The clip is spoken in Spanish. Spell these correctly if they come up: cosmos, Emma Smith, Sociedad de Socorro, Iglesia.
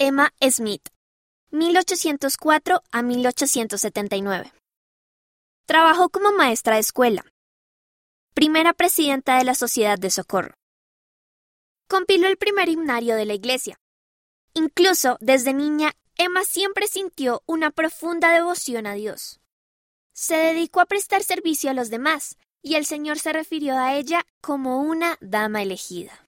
Emma Smith, 1804 a 1879. Trabajó como maestra de escuela. Primera presidenta de la Sociedad de Socorro. Compiló el primer himnario de la Iglesia. Incluso desde niña, Emma siempre sintió una profunda devoción a Dios. Se dedicó a prestar servicio a los demás, y el Señor se refirió a ella como una dama elegida.